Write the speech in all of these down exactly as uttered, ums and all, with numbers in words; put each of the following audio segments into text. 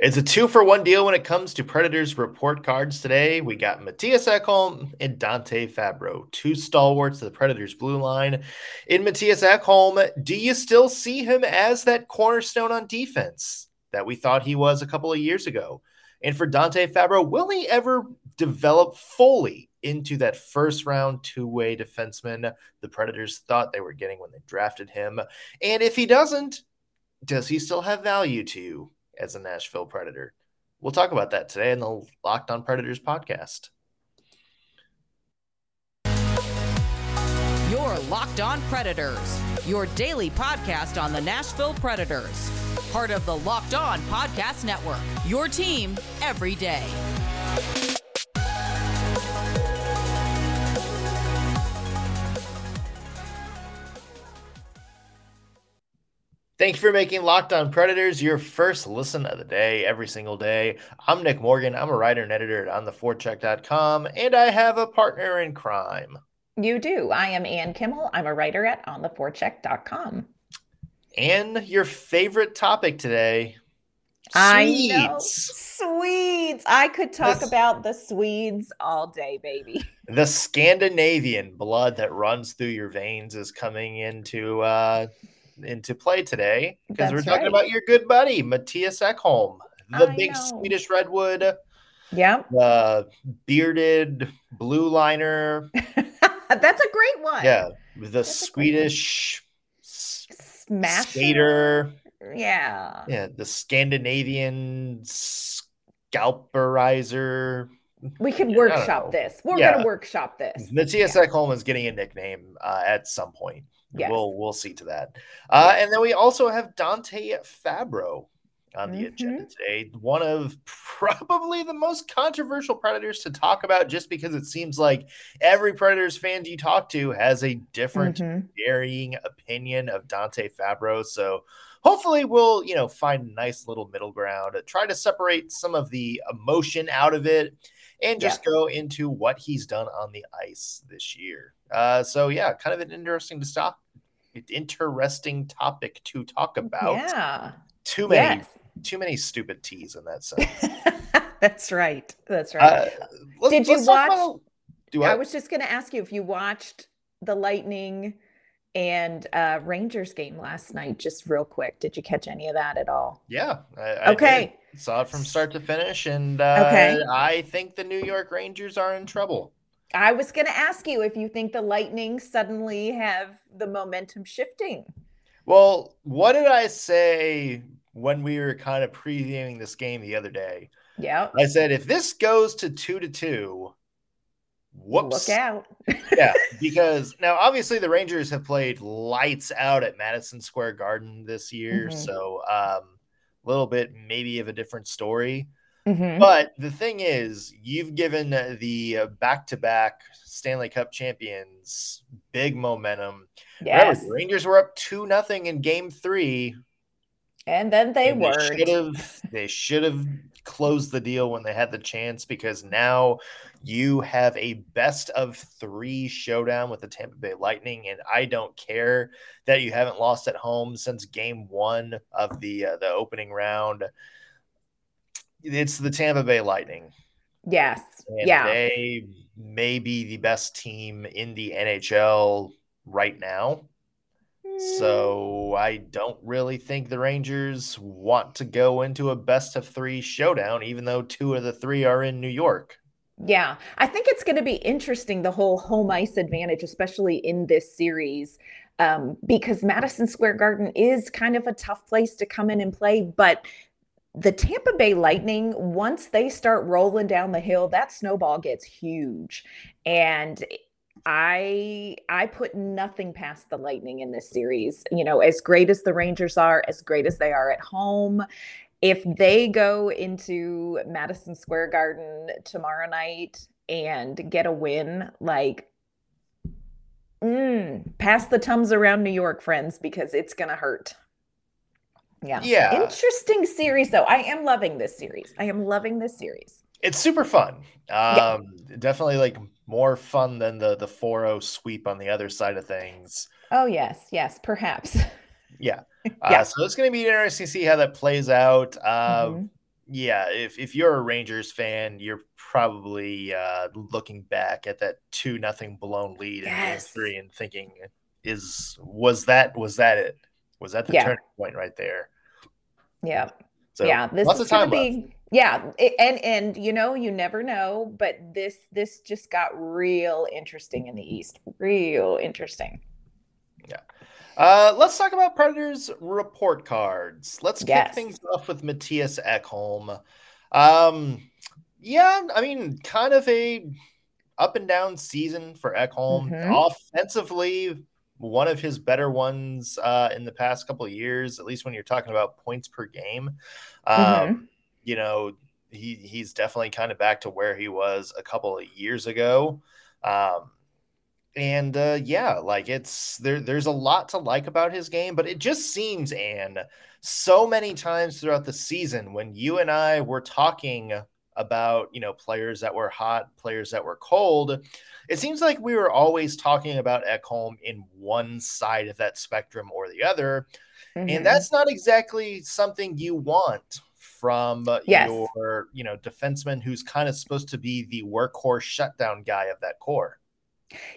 It's a two-for-one deal when it comes to Predators report cards today. We got Mattias Ekholm and Dante Fabbro, two stalwarts of the Predators blue line. In Mattias Ekholm, do you still see him as that cornerstone on defense that we thought he was a couple of years ago? And for Dante Fabbro, will he ever develop fully into that first-round two-way defenseman the Predators thought they were getting when they drafted him? And if he doesn't, does he still have value to you as a Nashville Predator? We'll talk about that today in the Locked On Predators podcast. Your Locked On Predators, your daily podcast on the Nashville Predators, part of the Locked On Podcast Network, your team every day. Thank you for making Locked On Predators your first listen of the day, every single day. I'm Nick Morgan. I'm a writer and editor at on the forecheck dot com, and I have a partner in crime. You do. I am Ann Kimmel. I'm a writer at on the forecheck dot com. And your favorite topic today, Swedes. I know. Swedes. I could talk the, about the Swedes all day, baby. The Scandinavian blood that runs through your veins is coming into... Uh, into play today, because we're talking right. about your good buddy Mattias Ekholm, the I big know. Swedish redwood, yeah, uh, bearded blue liner. That's a great one. Yeah, the That's Swedish smash skater. Yeah, yeah, the Scandinavian scalperizer. We could workshop this. We're yeah. going to workshop this. Mattias yeah. Ekholm is getting a nickname uh, at some point. Yes. We'll we'll see to that. Uh, yes. And then we also have Dante Fabbro on the mm-hmm. agenda today. One of probably the most controversial Predators to talk about, just because it seems like every Predators fan you talk to has a different mm-hmm. varying opinion of Dante Fabbro. So hopefully we'll, you know, find a nice little middle ground, try to separate some of the emotion out of it, and just yeah. go into what he's done on the ice this year. Uh, so, yeah, kind of an interesting to stop, interesting topic to talk about. Yeah. Too many, yes. too many stupid teas in that sense. That's right. That's right. Uh, Did you watch? About, do I, I was just going to ask you if you watched the Lightning and uh, Rangers game last night, just real quick. Did you catch any of that at all? Yeah. I, okay. I saw it from start to finish, and uh, okay. I think the New York Rangers are in trouble. I was going to ask you if you think the Lightning suddenly have the momentum shifting. Well, what did I say when we were kind of previewing this game the other day? Yeah. I said, if this goes to two to two, whoops. Look out. Yeah, because now obviously the Rangers have played lights out at Madison Square Garden this year. Mm-hmm. So um, a little bit maybe of a different story. Mm-hmm. But the thing is, you've given the back-to-back Stanley Cup champions big momentum. Yes. Remember, Rangers were up two nothing in game three. And then they and were. They should have, they should have closed the deal when they had the chance, because now you have a best of three showdown with the Tampa Bay Lightning. And I don't care that you haven't lost at home since game one of the uh, the opening round. It's the Tampa Bay Lightning. Yes. And yeah. They may be the best team in the N H L right now. Mm. So I don't really think the Rangers want to go into a best of three showdown, even though two of the three are in New York. Yeah. I think it's going to be interesting, the whole home ice advantage, especially in this series, um, because Madison Square Garden is kind of a tough place to come in and play, but the Tampa Bay Lightning, once they start rolling down the hill, that snowball gets huge. And I I put nothing past the Lightning in this series. You know, as great as the Rangers are, as great as they are at home, if they go into Madison Square Garden tomorrow night and get a win, like, mm, pass the Tums around New York, friends, because it's going to hurt. Yeah. yeah. Interesting series, though. I am loving this series. I am loving this series. It's super fun. Um, yeah. Definitely, like, more fun than the, the four oh sweep on the other side of things. Oh, yes. Yes, perhaps. Yeah. yeah. Uh, so it's going to be interesting to see how that plays out. Uh, mm-hmm. yeah, if if you're a Rangers fan, you're probably uh, looking back at that two nothing blown lead yes. in game three and thinking, is was that was that it? Was that the yeah. turning point right there? Yeah. So, yeah, this is going to be yeah, it, and and you know, you never know, but this this just got real interesting in the East, real interesting. Yeah, uh, let's talk about Predators report cards. Let's kick yes. things off with Mattias Ekholm. Um, yeah, I mean, kind of a up and down season for Ekholm. Mm-hmm. Offensively, one of his better ones uh, in the past couple of years, at least when you're talking about points per game. Um, mm-hmm. You know, he he's definitely kind of back to where he was a couple of years ago. Um, and uh, yeah, like it's there. There's a lot to like about his game, but it just seems, Ann, so many times throughout the season when you and I were talking about, you know, players that were hot, players that were cold, it seems like we were always talking about Ekholm in one side of that spectrum or the other. Mm-hmm. And that's not exactly something you want from yes. your, you know, defenseman who's kind of supposed to be the workhorse shutdown guy of that core.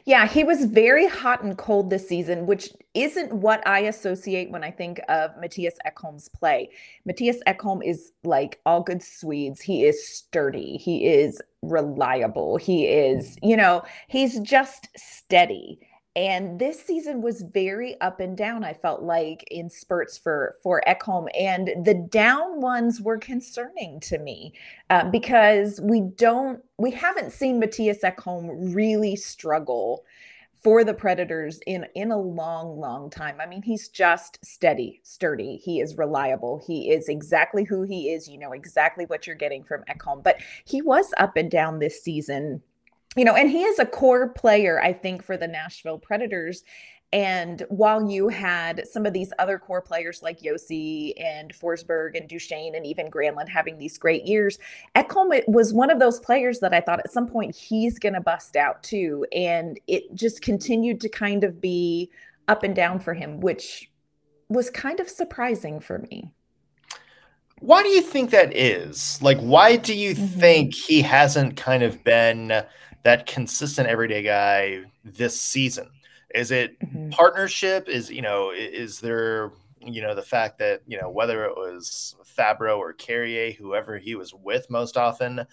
Yeah, he was very hot and cold this season, which isn't what I associate when I think of Mattias Ekholm's play. Mattias Ekholm is like all good Swedes. He is sturdy. He is reliable. He is, you know, he's just steady. And this season was very up and down, I felt like, in spurts for, for Ekholm. And the down ones were concerning to me uh, because we don't, we haven't seen Mattias Ekholm really struggle for the Predators in, in a long, long time. I mean, he's just steady, sturdy. He is reliable. He is exactly who he is. You know exactly what you're getting from Ekholm. But he was up and down this season. You know, and he is a core player, I think, for the Nashville Predators. And while you had some of these other core players like Josi and Forsberg and Duchene and even Granlund having these great years, Ekholm was one of those players that I thought at some point he's going to bust out too. And it just continued to kind of be up and down for him, which was kind of surprising for me. Why do you think that is? Like, why do you mm-hmm. think he hasn't kind of been that consistent everyday guy this season? Is it mm-hmm. partnership? Is, you know, is there, you know, the fact that, you know, whether it was Fabbro or Carrier, whoever he was with most often,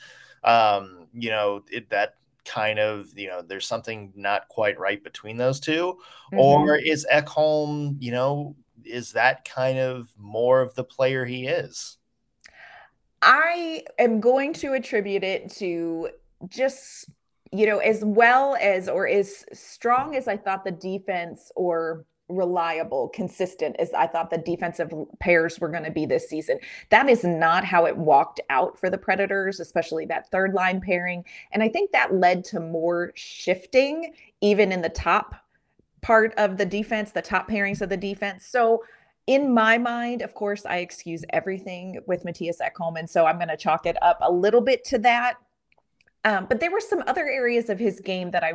um, you know, it, that kind of, you know, there's something not quite right between those two? Mm-hmm. Or is Ekholm, you know, is that kind of more of the player he is? I am going to attribute it to just, you know, as well as, or as strong as I thought the defense, or reliable, consistent as I thought the defensive pairs were going to be this season. That is not how it walked out for the Predators, especially that third line pairing. And I think that led to more shifting, even in the top part of the defense, the top pairings of the defense. So in my mind, of course, I excuse everything with Mattias Ekholm, and so I'm going to chalk it up a little bit to that. Um, but there were some other areas of his game that I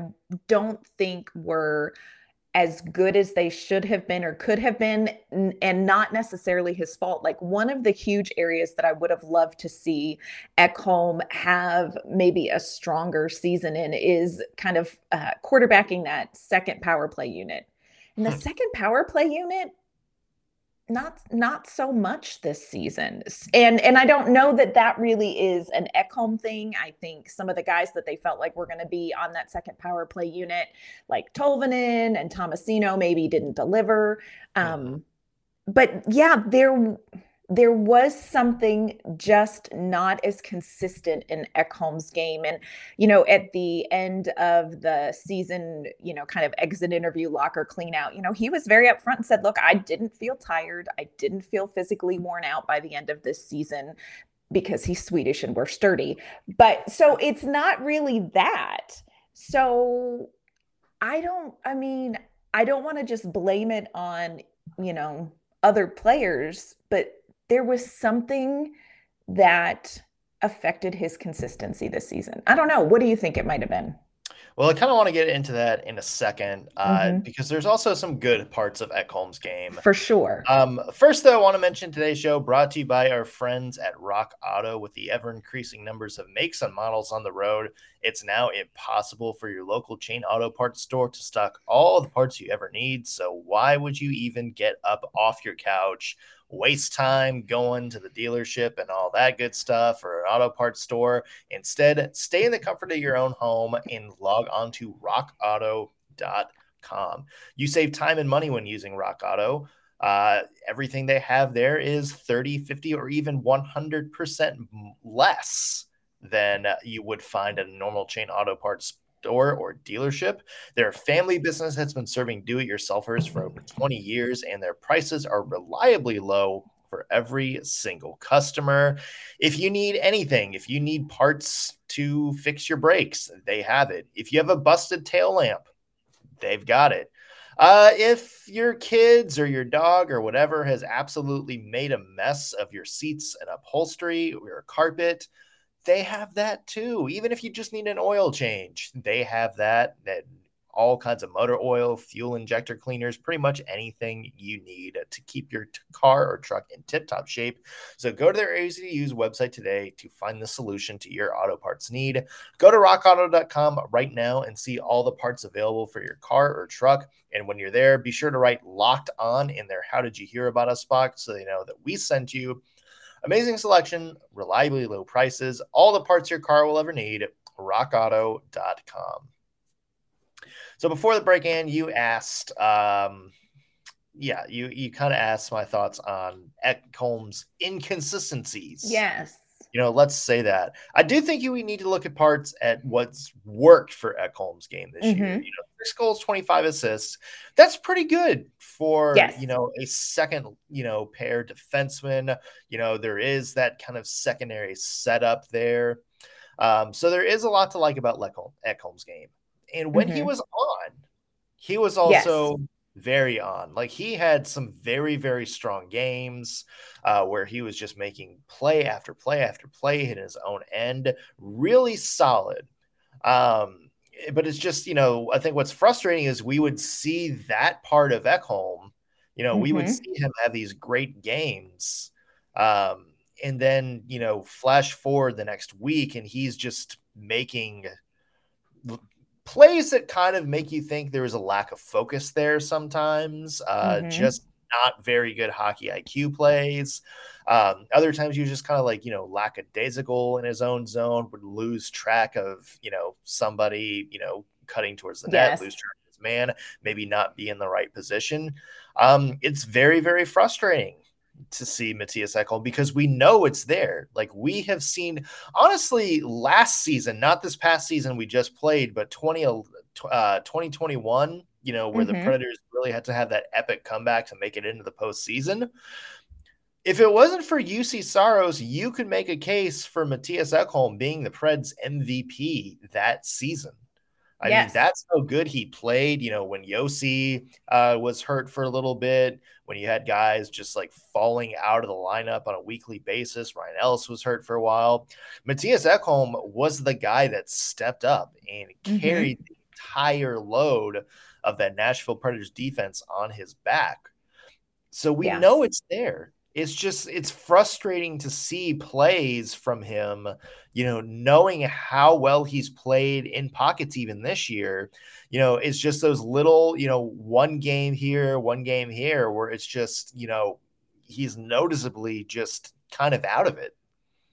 don't think were as good as they should have been or could have been, n- and not necessarily his fault. Like, one of the huge areas that I would have loved to see Ekholm have maybe a stronger season in is kind of uh, quarterbacking that second power play unit. And the second power play unit, not not so much this season. And and I don't know that that really is an Ekholm thing. I think some of the guys that they felt like were going to be on that second power play unit, like Tolvanen and Tomasino, maybe didn't deliver. Um, but yeah, there, there was something just not as consistent in Ekholm's game. And, you know, at the end of the season, you know, kind of exit interview, locker clean out, you know, he was very upfront and said, look, I didn't feel tired. I didn't feel physically worn out by the end of this season, because he's Swedish and we're sturdy. But so it's not really that. So I don't, I mean, I don't want to just blame it on, you know, other players, but there was something that affected his consistency this season. I don't know. What do you think it might have been? Well, I kind of want to get into that in a second, uh, mm-hmm. because there's also some good parts of Ekholm's game. For sure. Um, first, though, I want to mention today's show brought to you by our friends at Rock Auto. With the ever-increasing numbers of makes and models on the road, it's now impossible for your local chain auto parts store to stock all the parts you ever need. So why would you even get up off your couch, waste time going to the dealership and all that good stuff or an auto parts store? Instead, stay in the comfort of your own home and log on to rock auto dot com. You save time and money when using Rock Auto. Uh, everything they have there is thirty, fifty, or even one hundred percent less than you would find at a normal chain auto parts store or dealership. Their family business has been serving do-it-yourselfers for over twenty years, and their prices are reliably low for every single customer. If you need anything, if you need parts to fix your brakes, they have it. If you have a busted tail lamp, they've got it. Uh, if your kids or your dog or whatever has absolutely made a mess of your seats and upholstery or your carpet, they have that too. Even if you just need an oil change, they have that. That all kinds of motor oil, fuel injector cleaners, pretty much anything you need to keep your t- car or truck in tip-top shape. So go to their easy-to-use website today to find the solution to your auto parts need. Go to rock auto dot com right now and see all the parts available for your car or truck. And when you're there, be sure to write Locked On in their How Did You Hear About Us box so they know that we sent you. Amazing selection, reliably low prices, all the parts your car will ever need, rock auto dot com. So before the break, Ann, you asked, um, yeah, you, you kind of asked my thoughts on Ekholm's inconsistencies. Yes. You know, let's say that. I do think you, we need to look at parts at what's worked for Ekholm's game this mm-hmm. year. You know, six goals, twenty-five assists. That's pretty good for, yes. you know, a second, you know, pair defenseman. You know, there is that kind of secondary setup there. Um, so there is a lot to like about Ekholm, Ekholm's game. And when mm-hmm. he was on, he was also yes. very on. Like, he had some very, very strong games uh, where he was just making play after play after play in his own end. Really solid. Um, but it's just, you know, I think what's frustrating is we would see that part of Ekholm. You know, mm-hmm. we would see him have these great games. Um, and then, you know, flash forward the next week, and he's just making – plays that kind of make you think there is a lack of focus there sometimes, uh, mm-hmm. just not very good hockey I Q plays. Um, other times he was just kind of like, you know, lackadaisical in his own zone, would lose track of, you know, somebody, you know, cutting towards the yes. net, lose track of his man, maybe not be in the right position. Um, it's very, very frustrating to see Mattias Ekholm because we know it's there. Like, we have seen, honestly, last season, not this past season we just played, but twenty twenty-one, you know, where mm-hmm. the Predators really had to have that epic comeback to make it into the postseason. If it wasn't for Juuse Saros, you could make a case for Mattias Ekholm being the Preds M V P that season. I yes. mean, that's how good he played, you know, when Josi uh, was hurt for a little bit, when you had guys just like falling out of the lineup on a weekly basis. Ryan Ellis was hurt for a while. Mattias Ekholm was the guy that stepped up and mm-hmm. carried the entire load of that Nashville Predators defense on his back. So we yes. know it's there. It's just, it's frustrating to see plays from him, you know, knowing how well he's played in pockets even this year. You know, it's just those little, you know, one game here, one game here, where it's just, you know, he's noticeably just kind of out of it.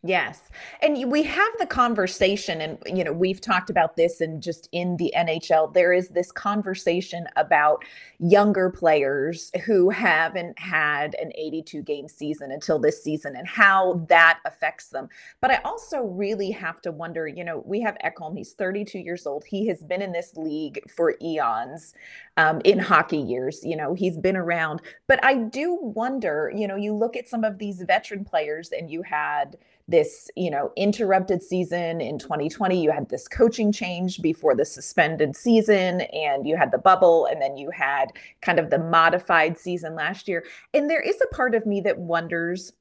Yes. And we have the conversation, and, you know, we've talked about this, and just in the N H L, there is this conversation about younger players who haven't had an eighty-two game season until this season and how that affects them. But I also really have to wonder, you know, we have Ekholm, he's thirty-two years old. He has been in this league for eons, um, in hockey years, you know, he's been around. But I do wonder, you know, you look at some of these veteran players, and you had this, you know, interrupted season in twenty twenty, you had this coaching change before the suspended season, and you had the bubble, and then you had kind of the modified season last year. And there is a part of me that wonders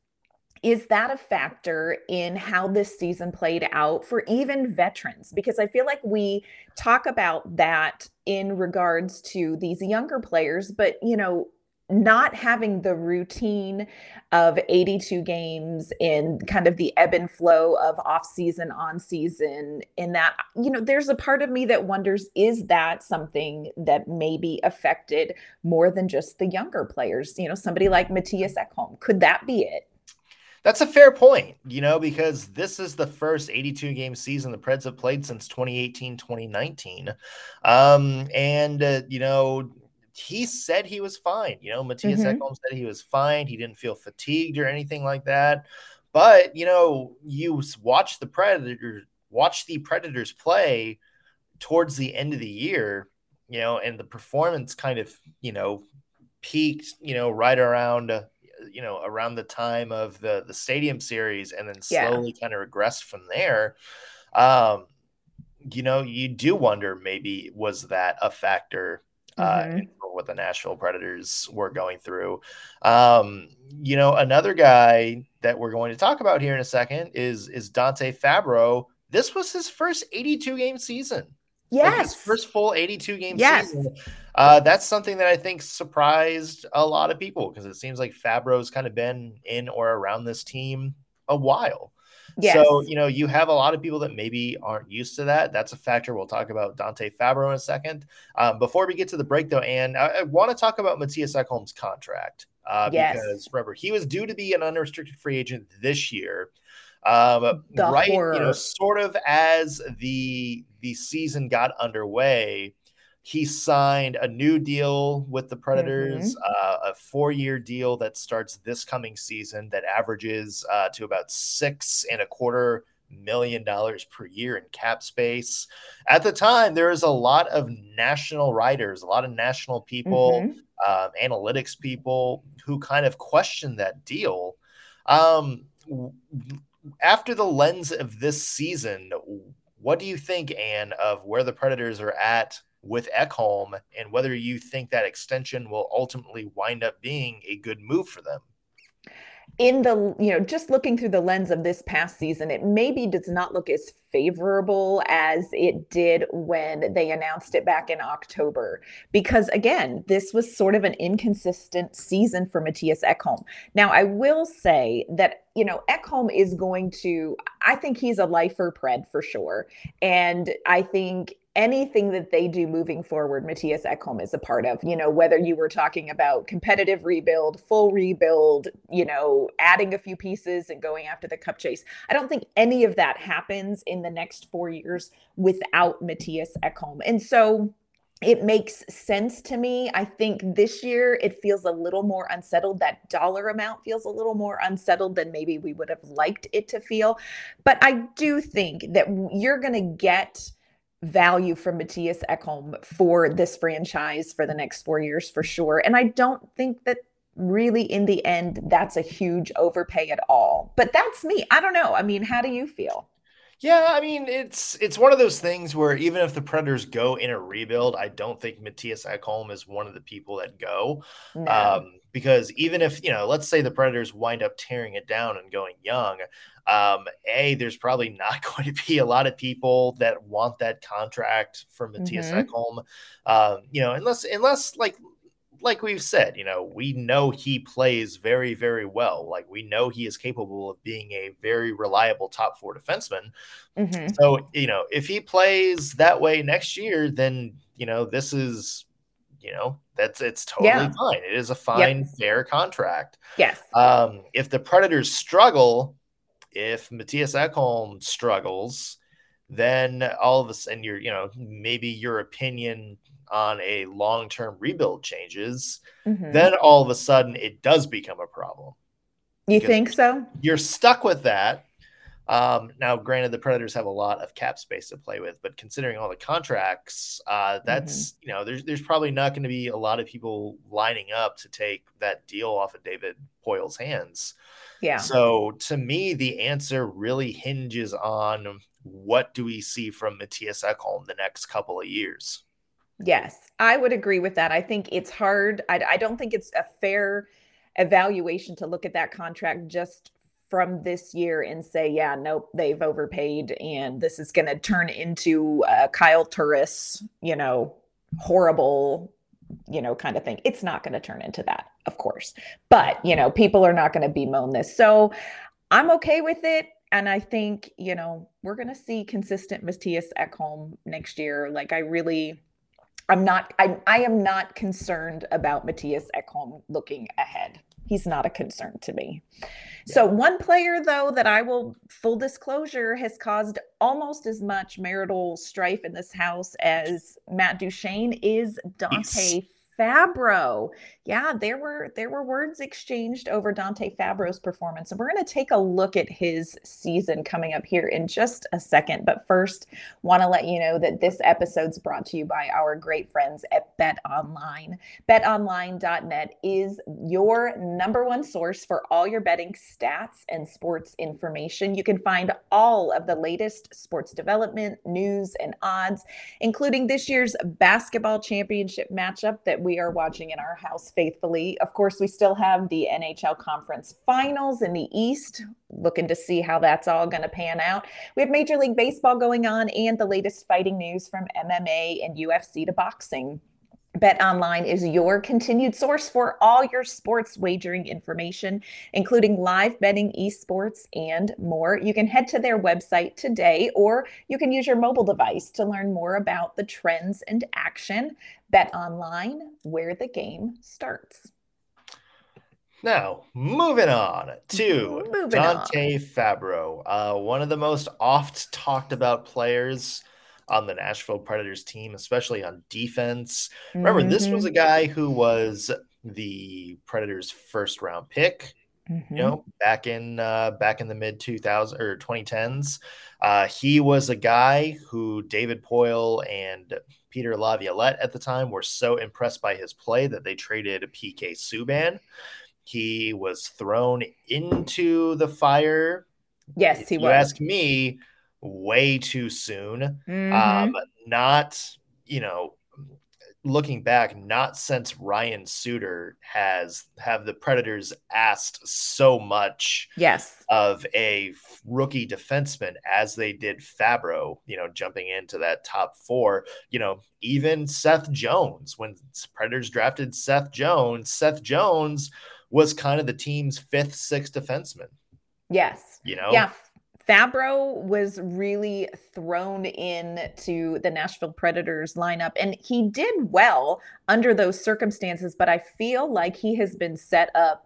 Is that a factor in how this season played out for even veterans? Because I feel like we talk about that in regards to these younger players, but, you know, not having the routine of eighty-two games and kind of the ebb and flow of off season, on season, in that, you know, there's a part of me that wonders, is that something that maybe affected more than just the younger players? You know, somebody like Mattias Ekholm, could that be it? That's a fair point, you know, because this is the first eighty-two game season the Preds have played since twenty eighteen, twenty nineteen. Um, and, uh, you know, he said he was fine. You know, Mattias mm-hmm. Ekholm said he was fine. He didn't feel fatigued or anything like that. But, you know, you watch the Predators, watch the Predators play towards the end of the year, you know, and the performance kind of, you know, peaked, you know, right around uh, you know, around the time of the, the stadium series, and then slowly yeah. kind of regressed from there. Um, you know, you do wonder, maybe was that a factor mm-hmm. uh, for what the Nashville Predators were going through? Um, you know, another guy that we're going to talk about here in a second is, is Dante Fabbro. This was his first eighty-two game season. Yes. Like his first full eighty-two game yes. season. Uh, that's something that I think surprised a lot of people, because it seems like Fabbro's kind of been in or around this team a while. Yes. So, you know, you have a lot of people that maybe aren't used to that. That's a factor. We'll talk about Dante Fabbro in a second. Um, before we get to the break, though, Ann, I, I want to talk about Mattias Ekholm's contract. Uh, yes. Because, remember, he was due to be an unrestricted free agent this year. Um, right, horror. You know, sort of as the the season got underway, he signed a new deal with the Predators, mm-hmm. uh, a four-year deal that starts this coming season that averages uh, to about six and a quarter million dollars per year in cap space. At the time, there is a lot of national writers, a lot of national people, mm-hmm. uh, analytics people who kind of questioned that deal. Um, w- After the lens of this season, what do you think, Ann, of where the Predators are at with Ekholm, and whether you think that extension will ultimately wind up being a good move for them? In the, you know, just looking through the lens of this past season, it maybe does not look as favorable as it did when they announced it back in October, because again, this was sort of an inconsistent season for Mattias Ekholm. Now, I will say that, you know, Ekholm is going to, I think he's a lifer Pred for sure. And I think anything that they do moving forward, Mattias Ekholm is a part of, you know, whether you were talking about competitive rebuild, full rebuild, you know, adding a few pieces and going after the cup chase. I don't think any of that happens in the next four years without Mattias Ekholm. And so it makes sense to me. I think this year it feels a little more unsettled. That dollar amount feels a little more unsettled than maybe we would have liked it to feel. But I do think that you're going to get value from Mattias Ekholm for this franchise for the next four years for sure. And I don't think that really in the end, that's a huge overpay at all. But that's me. I don't know. I mean, how do you feel? Yeah, I mean, it's it's one of those things where even if the Predators go in a rebuild, I don't think Mattias Ekholm is one of the people that go. No. Um, because even if, you know, let's say the Predators wind up tearing it down and going young, um, A, there's probably not going to be a lot of people that want that contract for Mattias mm-hmm. Ekholm. Um, you know, unless, unless like, like we've said, you know, we know he plays very, very well. Like, we know he is capable of being a very reliable top four defenseman. Mm-hmm. So, you know, if he plays that way next year, then, you know, this is, you know, that's, it's totally yeah. fine. It is a fine, yep. fair contract. Yes. Um, if the Predators struggle, if Mattias Ekholm struggles, then all of a sudden you're, you know, maybe your opinion on a long-term rebuild changes, mm-hmm. then all of a sudden it does become a problem. You think so? You're stuck with that. Um, now, granted, the Predators have a lot of cap space to play with, but considering all the contracts, uh, that's, mm-hmm. you know, there's there's probably not going to be a lot of people lining up to take that deal off of David Poile's hands. Yeah. So to me, the answer really hinges on what do we see from Mattias Ekholm the next couple of years. Yes, I would agree with that. I think it's hard. I, I don't think it's a fair evaluation to look at that contract just from this year and say, yeah, nope, they've overpaid and this is going to turn into uh, Kyle Turris, you know, horrible, you know, kind of thing. It's not going to turn into that, of course. But, you know, people are not going to bemoan this. So I'm okay with it. And I think, you know, we're going to see consistent Mattias Ekholm next year. Like I really, I'm not, I, I am not concerned about Mattias Ekholm looking ahead. He's not a concern to me. Yeah. So one player, though, that I will, full disclosure, has caused almost as much marital strife in this house as Matt Duchene is Dante Fabbro. Yeah, there were there were words exchanged over Dante Fabbro's performance. And we're going to take a look at his season coming up here in just a second. But first, want to let you know that this episode's brought to you by our great friends at BetOnline. BetOnline dot net is your number one source for all your betting stats and sports information. You can find all of the latest sports development, news, and odds, including this year's basketball championship matchup that we are watching in our house faithfully. Of course, we still have the N H L Conference Finals in the East, looking to see how that's all going to pan out. We have Major League Baseball going on and the latest fighting news from M M A and U F C to boxing. BetOnline is your continued source for all your sports wagering information, including live betting, esports, and more. You can head to their website today, or you can use your mobile device to learn more about the trends and action. BetOnline, where the game starts. Now, moving on to moving Dante on. Fabbro, uh, one of the most oft talked about players on the Nashville Predators team, especially on defense. Remember, mm-hmm. this was a guy who was the Predators' first round pick, mm-hmm. you know, back in uh, back in the mid two thousands or twenty tens. Uh, he was a guy who David Poile and Peter Laviolette at the time were so impressed by his play that they traded P K Subban. He was thrown into the fire. Yes, if he was. You ask me, way too soon. Mm-hmm. Um, not, you know, looking back, not since Ryan Suter has have the Predators asked so much yes. of a rookie defenseman as they did Fabbro, you know, jumping into that top four. You know, even Seth Jones, when Predators drafted Seth Jones, Seth Jones was kind of the team's fifth, sixth defenseman. Yes. You know? Yeah. Fabbro was really thrown in to the Nashville Predators lineup, and he did well under those circumstances, but I feel like he has been set up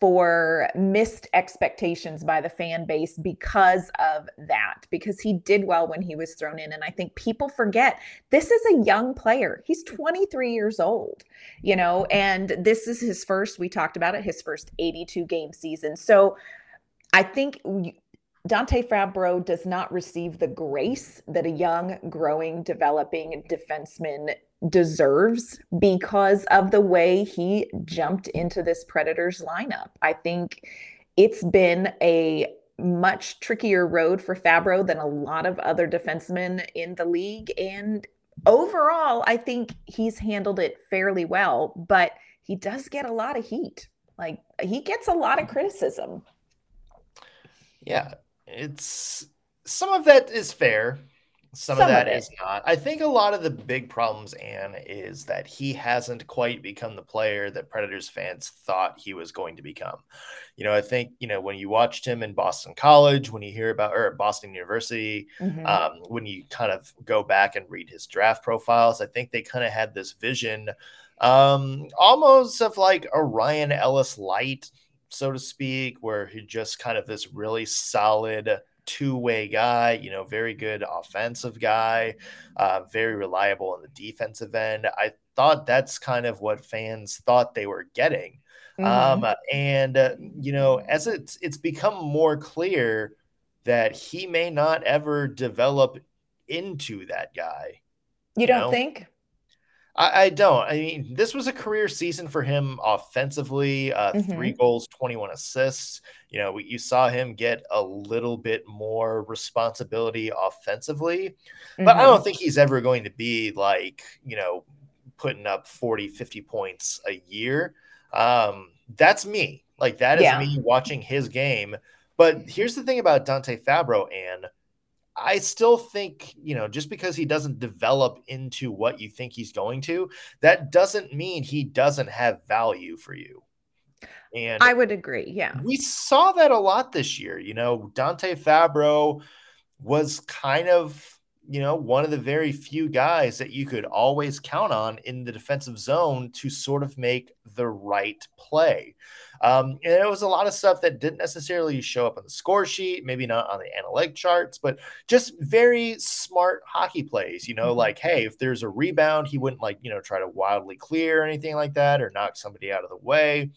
for missed expectations by the fan base because of that, because he did well when he was thrown in. And I think people forget this is a young player. He's twenty-three years old, you know, and this is his first, we talked about it, his first eighty-two game season. So I think we, Dante Fabbro does not receive the grace that a young, growing, developing defenseman deserves because of the way he jumped into this Predators lineup. I think it's been a much trickier road for Fabbro than a lot of other defensemen in the league. And overall, I think he's handled it fairly well, but he does get a lot of heat. Like, he gets a lot of criticism. Yeah. It's some of that is fair. Some, some of that of is not. I think a lot of the big problems, Ann, is that he hasn't quite become the player that Predators fans thought he was going to become. You know, I think, you know, when you watched him in Boston College, when you hear about, or Boston University, mm-hmm. um, when you kind of go back and read his draft profiles, I think they kind of had this vision um, almost of like a Ryan Ellis light, so to speak, where he just kind of this really solid two-way guy, you know, very good offensive guy, uh, very reliable on the defensive end. I thought that's kind of what fans thought they were getting. Mm-hmm. Um, and, uh, you know, as it's, it's become more clear that he may not ever develop into that guy. You, you don't know? think? I, I don't. I mean, this was a career season for him offensively, uh, mm-hmm. three goals, twenty-one assists. You know, we, you saw him get a little bit more responsibility offensively, mm-hmm. but I don't think he's ever going to be like, you know, putting up forty, fifty points a year. Um, that's me. Like, that is yeah. me watching his game. But here's the thing about Dante Fabbro, Ann. I still think, you know, just because he doesn't develop into what you think he's going to, that doesn't mean he doesn't have value for you. And I would agree. Yeah. We saw that a lot this year. You know, Dante Fabbro was kind of, you know, one of the very few guys that you could always count on in the defensive zone to sort of make the right play. Um, and it was a lot of stuff that didn't necessarily show up on the score sheet, maybe not on the analytic charts, but just very smart hockey plays, you know, mm-hmm. like, hey, if there's a rebound, he wouldn't like, you know, try to wildly clear or anything like that, or knock somebody out of the way.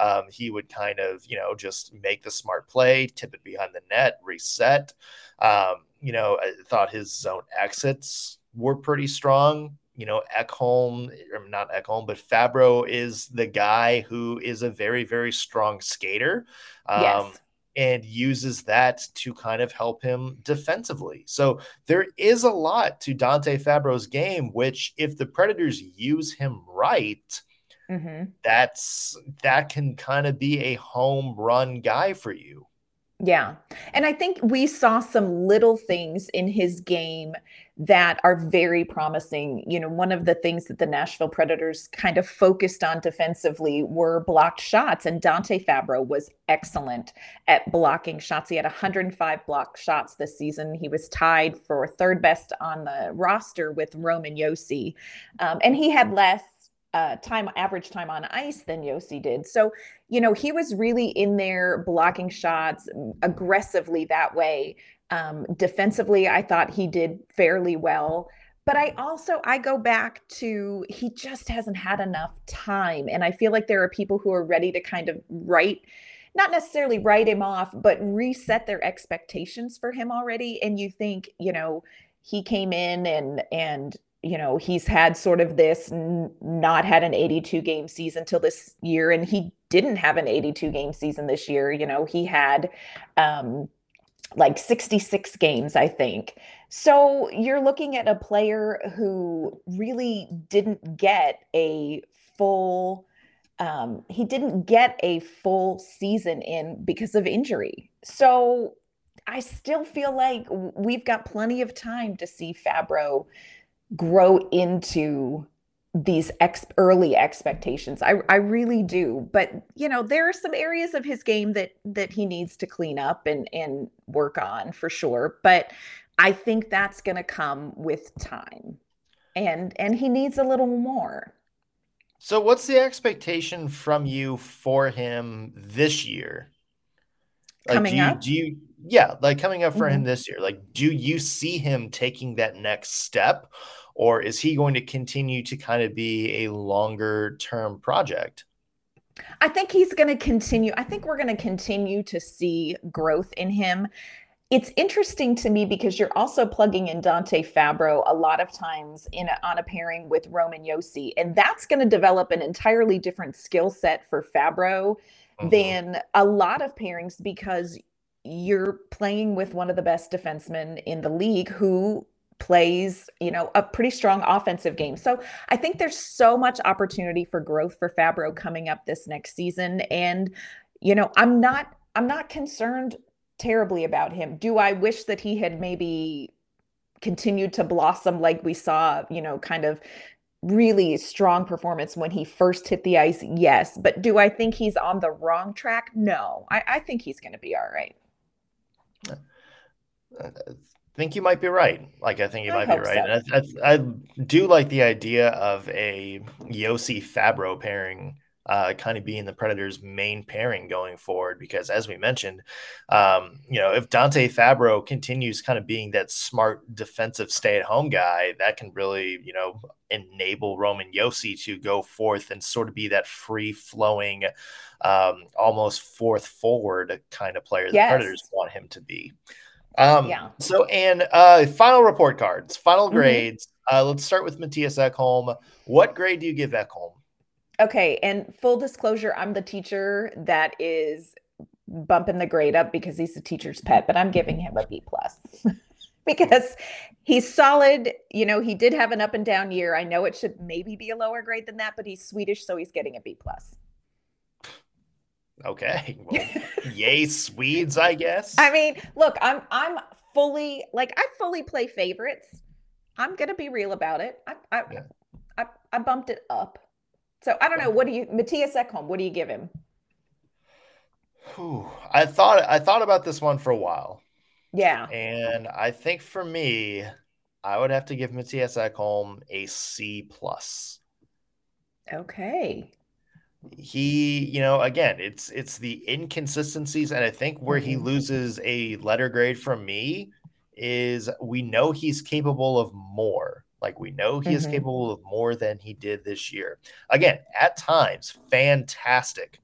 Um, he would kind of, you know, just make the smart play, tip it behind the net, reset. Um, you know, I thought his zone exits were pretty strong. You know, Ekholm, or not Ekholm, but Fabbro is the guy who is a very, very strong skater, um, yes. and uses that to kind of help him defensively. So there is a lot to Dante Fabbro's game, which if the Predators use him right, mm-hmm. that's that can kind of be a home run guy for you. Yeah. And I think we saw some little things in his game that are very promising. You know, one of the things that the Nashville Predators kind of focused on defensively were blocked shots. And Dante Fabbro was excellent at blocking shots. He had one hundred five blocked shots this season. He was tied for third best on the roster with Roman Josi. Um, and he had less Uh, time average time on ice than Josi did. So, you know, he was really in there blocking shots aggressively that way. Um, defensively, I thought he did fairly well. But I also, I go back to, he just hasn't had enough time. And I feel like there are people who are ready to kind of write, not necessarily write him off, but reset their expectations for him already. And you think, you know, he came in and, and, you know, he's had sort of this n- not had an eighty-two game season till this year. And he didn't have an eighty-two game season this year. You know, he had um, like sixty-six games, I think. So you're looking at a player who really didn't get a full, um, he didn't get a full season in because of injury. So I still feel like we've got plenty of time to see Fabbro grow into these ex- early expectations. I, I really do. But, you know, there are some areas of his game that that he needs to clean up and, and work on for sure. But I think that's going to come with time. And and he needs a little more. So what's the expectation from you for him this year? Like, coming do you, up? Do you, yeah, like coming up for mm-hmm. him this year. Like, do you see him taking that next step? Or is he going to continue to kind of be a longer term project? I think he's going to continue. I think we're going to continue to see growth in him. It's interesting to me because you're also plugging in Dante Fabbro a lot of times in a, on a pairing with Roman Josi, and that's going to develop an entirely different skill set for Fabbro mm-hmm. than a lot of pairings, because you're playing with one of the best defensemen in the league who plays, you know, a pretty strong offensive game. So I think there's so much opportunity for growth for Fabbro coming up this next season. And, you know, I'm not, I'm not concerned terribly about him. Do I wish that he had maybe continued to blossom like we saw, you know, kind of really strong performance when he first hit the ice? Yes. But do I think he's on the wrong track? No, I, I think he's going to be all right. I think you might be right. Like, I think you might be right. So. And I, I, I do like the idea of a Josi Fabbro pairing uh, kind of being the Predators' main pairing going forward, because as we mentioned, um, you know, if Dante Fabbro continues kind of being that smart defensive stay-at-home guy, that can really, you know, enable Roman Josi to go forth and sort of be that free-flowing, um, almost fourth forward kind of player yes. the Predators want him to be. Um, yeah. So, and uh, final report cards, final mm-hmm. grades. Uh, let's start with Mattias Ekholm. What grade do you give Ekholm? Okay, and full disclosure, I'm the teacher that is bumping the grade up because he's the teacher's pet, but I'm giving him a B plus because he's solid. You know, he did have an up and down year. I know it should maybe be a lower grade than that, but he's Swedish, so he's getting a B plus. Okay. Well, yay, Swedes, I guess. I mean, look, I'm I'm fully like I fully play favorites. I'm gonna be real about it. I I yeah. I, I bumped it up. So I don't know. What do you, Mattias Ekholm? What do you give him? Whew. I thought I thought about this one for a while. Yeah. And I think for me, I would have to give Mattias Ekholm a C plus. Okay. He, you know, again, it's it's the inconsistencies, and I think where he loses a letter grade from me is we know he's capable of more. Like, we know he mm-hmm. is capable of more than he did this year. Again, at times, fantastic.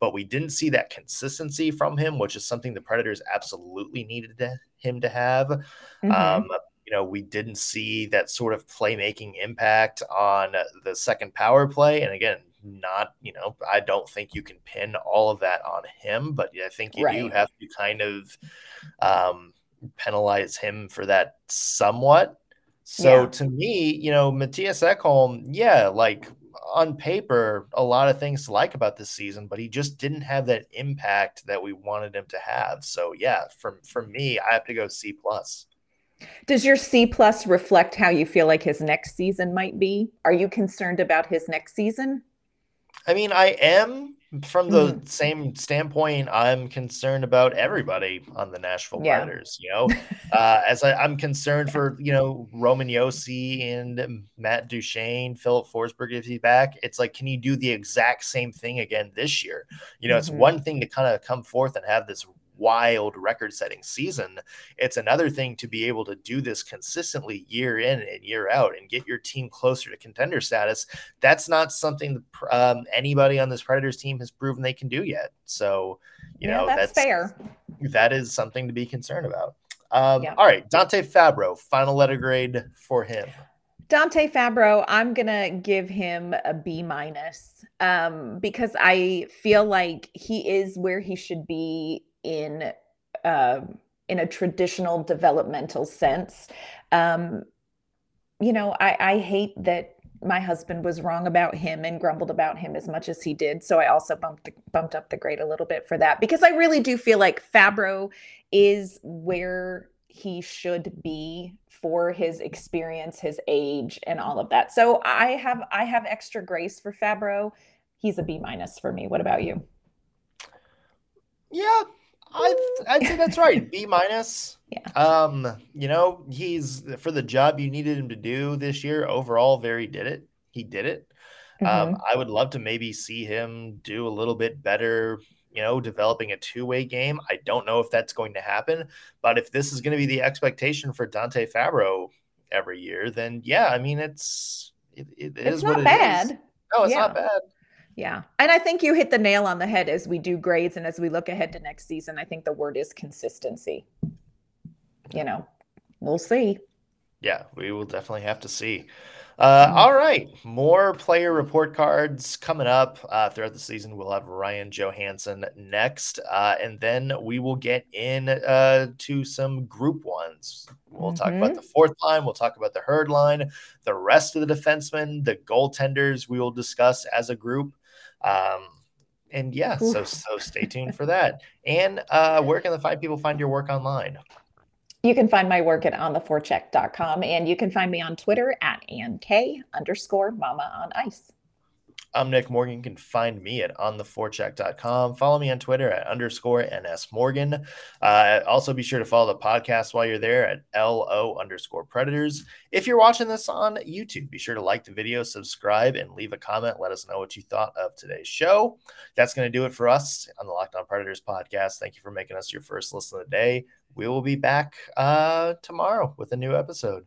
But we didn't see that consistency from him, which is something the Predators absolutely needed to, him to have. Mm-hmm. Um, you know, we didn't see that sort of playmaking impact on the second power play. And again, not, you know, I don't think you can pin all of that on him, but I think you right. do have to kind of um, penalize him for that somewhat. So yeah. to me, you know, Mattias Ekholm, yeah, like on paper, a lot of things to like about this season, but he just didn't have that impact that we wanted him to have. So yeah, for, for me, I have to go C plus. Does your C plus reflect how you feel like his next season might be? Are you concerned about his next season? I mean, I am. From the mm. same standpoint, I'm concerned about everybody on the Nashville yeah. Predators, you know, uh, as I, I'm concerned for, you know, Roman Josi and Matt Duchene, Philip Forsberg, if he's back, it's like, can you do the exact same thing again this year? You know, mm-hmm. it's one thing to kind of come forth and have this wild record setting season. It's another thing to be able to do this consistently year in and year out and get your team closer to contender status. That's not something that, um, anybody on this Predators team has proven they can do yet. So, you yeah, know, that's, that's fair. That is something to be concerned about. Um, yeah. All right. Dante Fabbro, final letter grade for him. Dante Fabbro, I'm going to give him a B minus um, because I feel like he is where he should be in uh, in a traditional developmental sense. Um, you know, I, I hate that my husband was wrong about him and grumbled about him as much as he did. So I also bumped the, bumped up the grade a little bit for that, because I really do feel like Fabbro is where he should be for his experience, his age, and all of that. So I have I have extra grace for Fabbro. He's a B minus for me. What about you? Yeah, I'd, I'd say that's right. B minus. Yeah. Um, you know, he's for the job you needed him to do this year. Overall, very did it. He did it. Mm-hmm. Um, I would love to maybe see him do a little bit better, you know, developing a two-way game. I don't know if that's going to happen, but if this is going to be the expectation for Dante Fabbro every year, then yeah, I mean, it's, it, it it's is not what it bad. Is. No, it's yeah. not bad. Yeah. And I think you hit the nail on the head as we do grades and as we look ahead to next season. I think the word is consistency. You know, we'll see. Yeah, we will definitely have to see. Uh, all right. More player report cards coming up uh, throughout the season. We'll have Ryan Johansson next, uh, and then we will get in uh, to some group ones. We'll mm-hmm. talk about the fourth line. We'll talk about the herd line, the rest of the defensemen, the goaltenders we will discuss as a group. Um, and yeah, Ooh. so so stay tuned for that. And uh, where can the five people find your work online? You can find my work at on the forecheck dot com, and you can find me on Twitter at AnnK underscore Mama on Ice. I'm Nick Morgan. You can find me at on the forecheck dot com. Follow me on Twitter at underscore N S Morgan. Uh, also be sure to follow the podcast while you're there at L O underscore Predators. If you're watching this on YouTube, be sure to like the video, subscribe, and leave a comment. Let us know what you thought of today's show. That's going to do it for us on the Locked On Predators podcast. Thank you for making us your first listen of the day. We will be back uh, tomorrow with a new episode.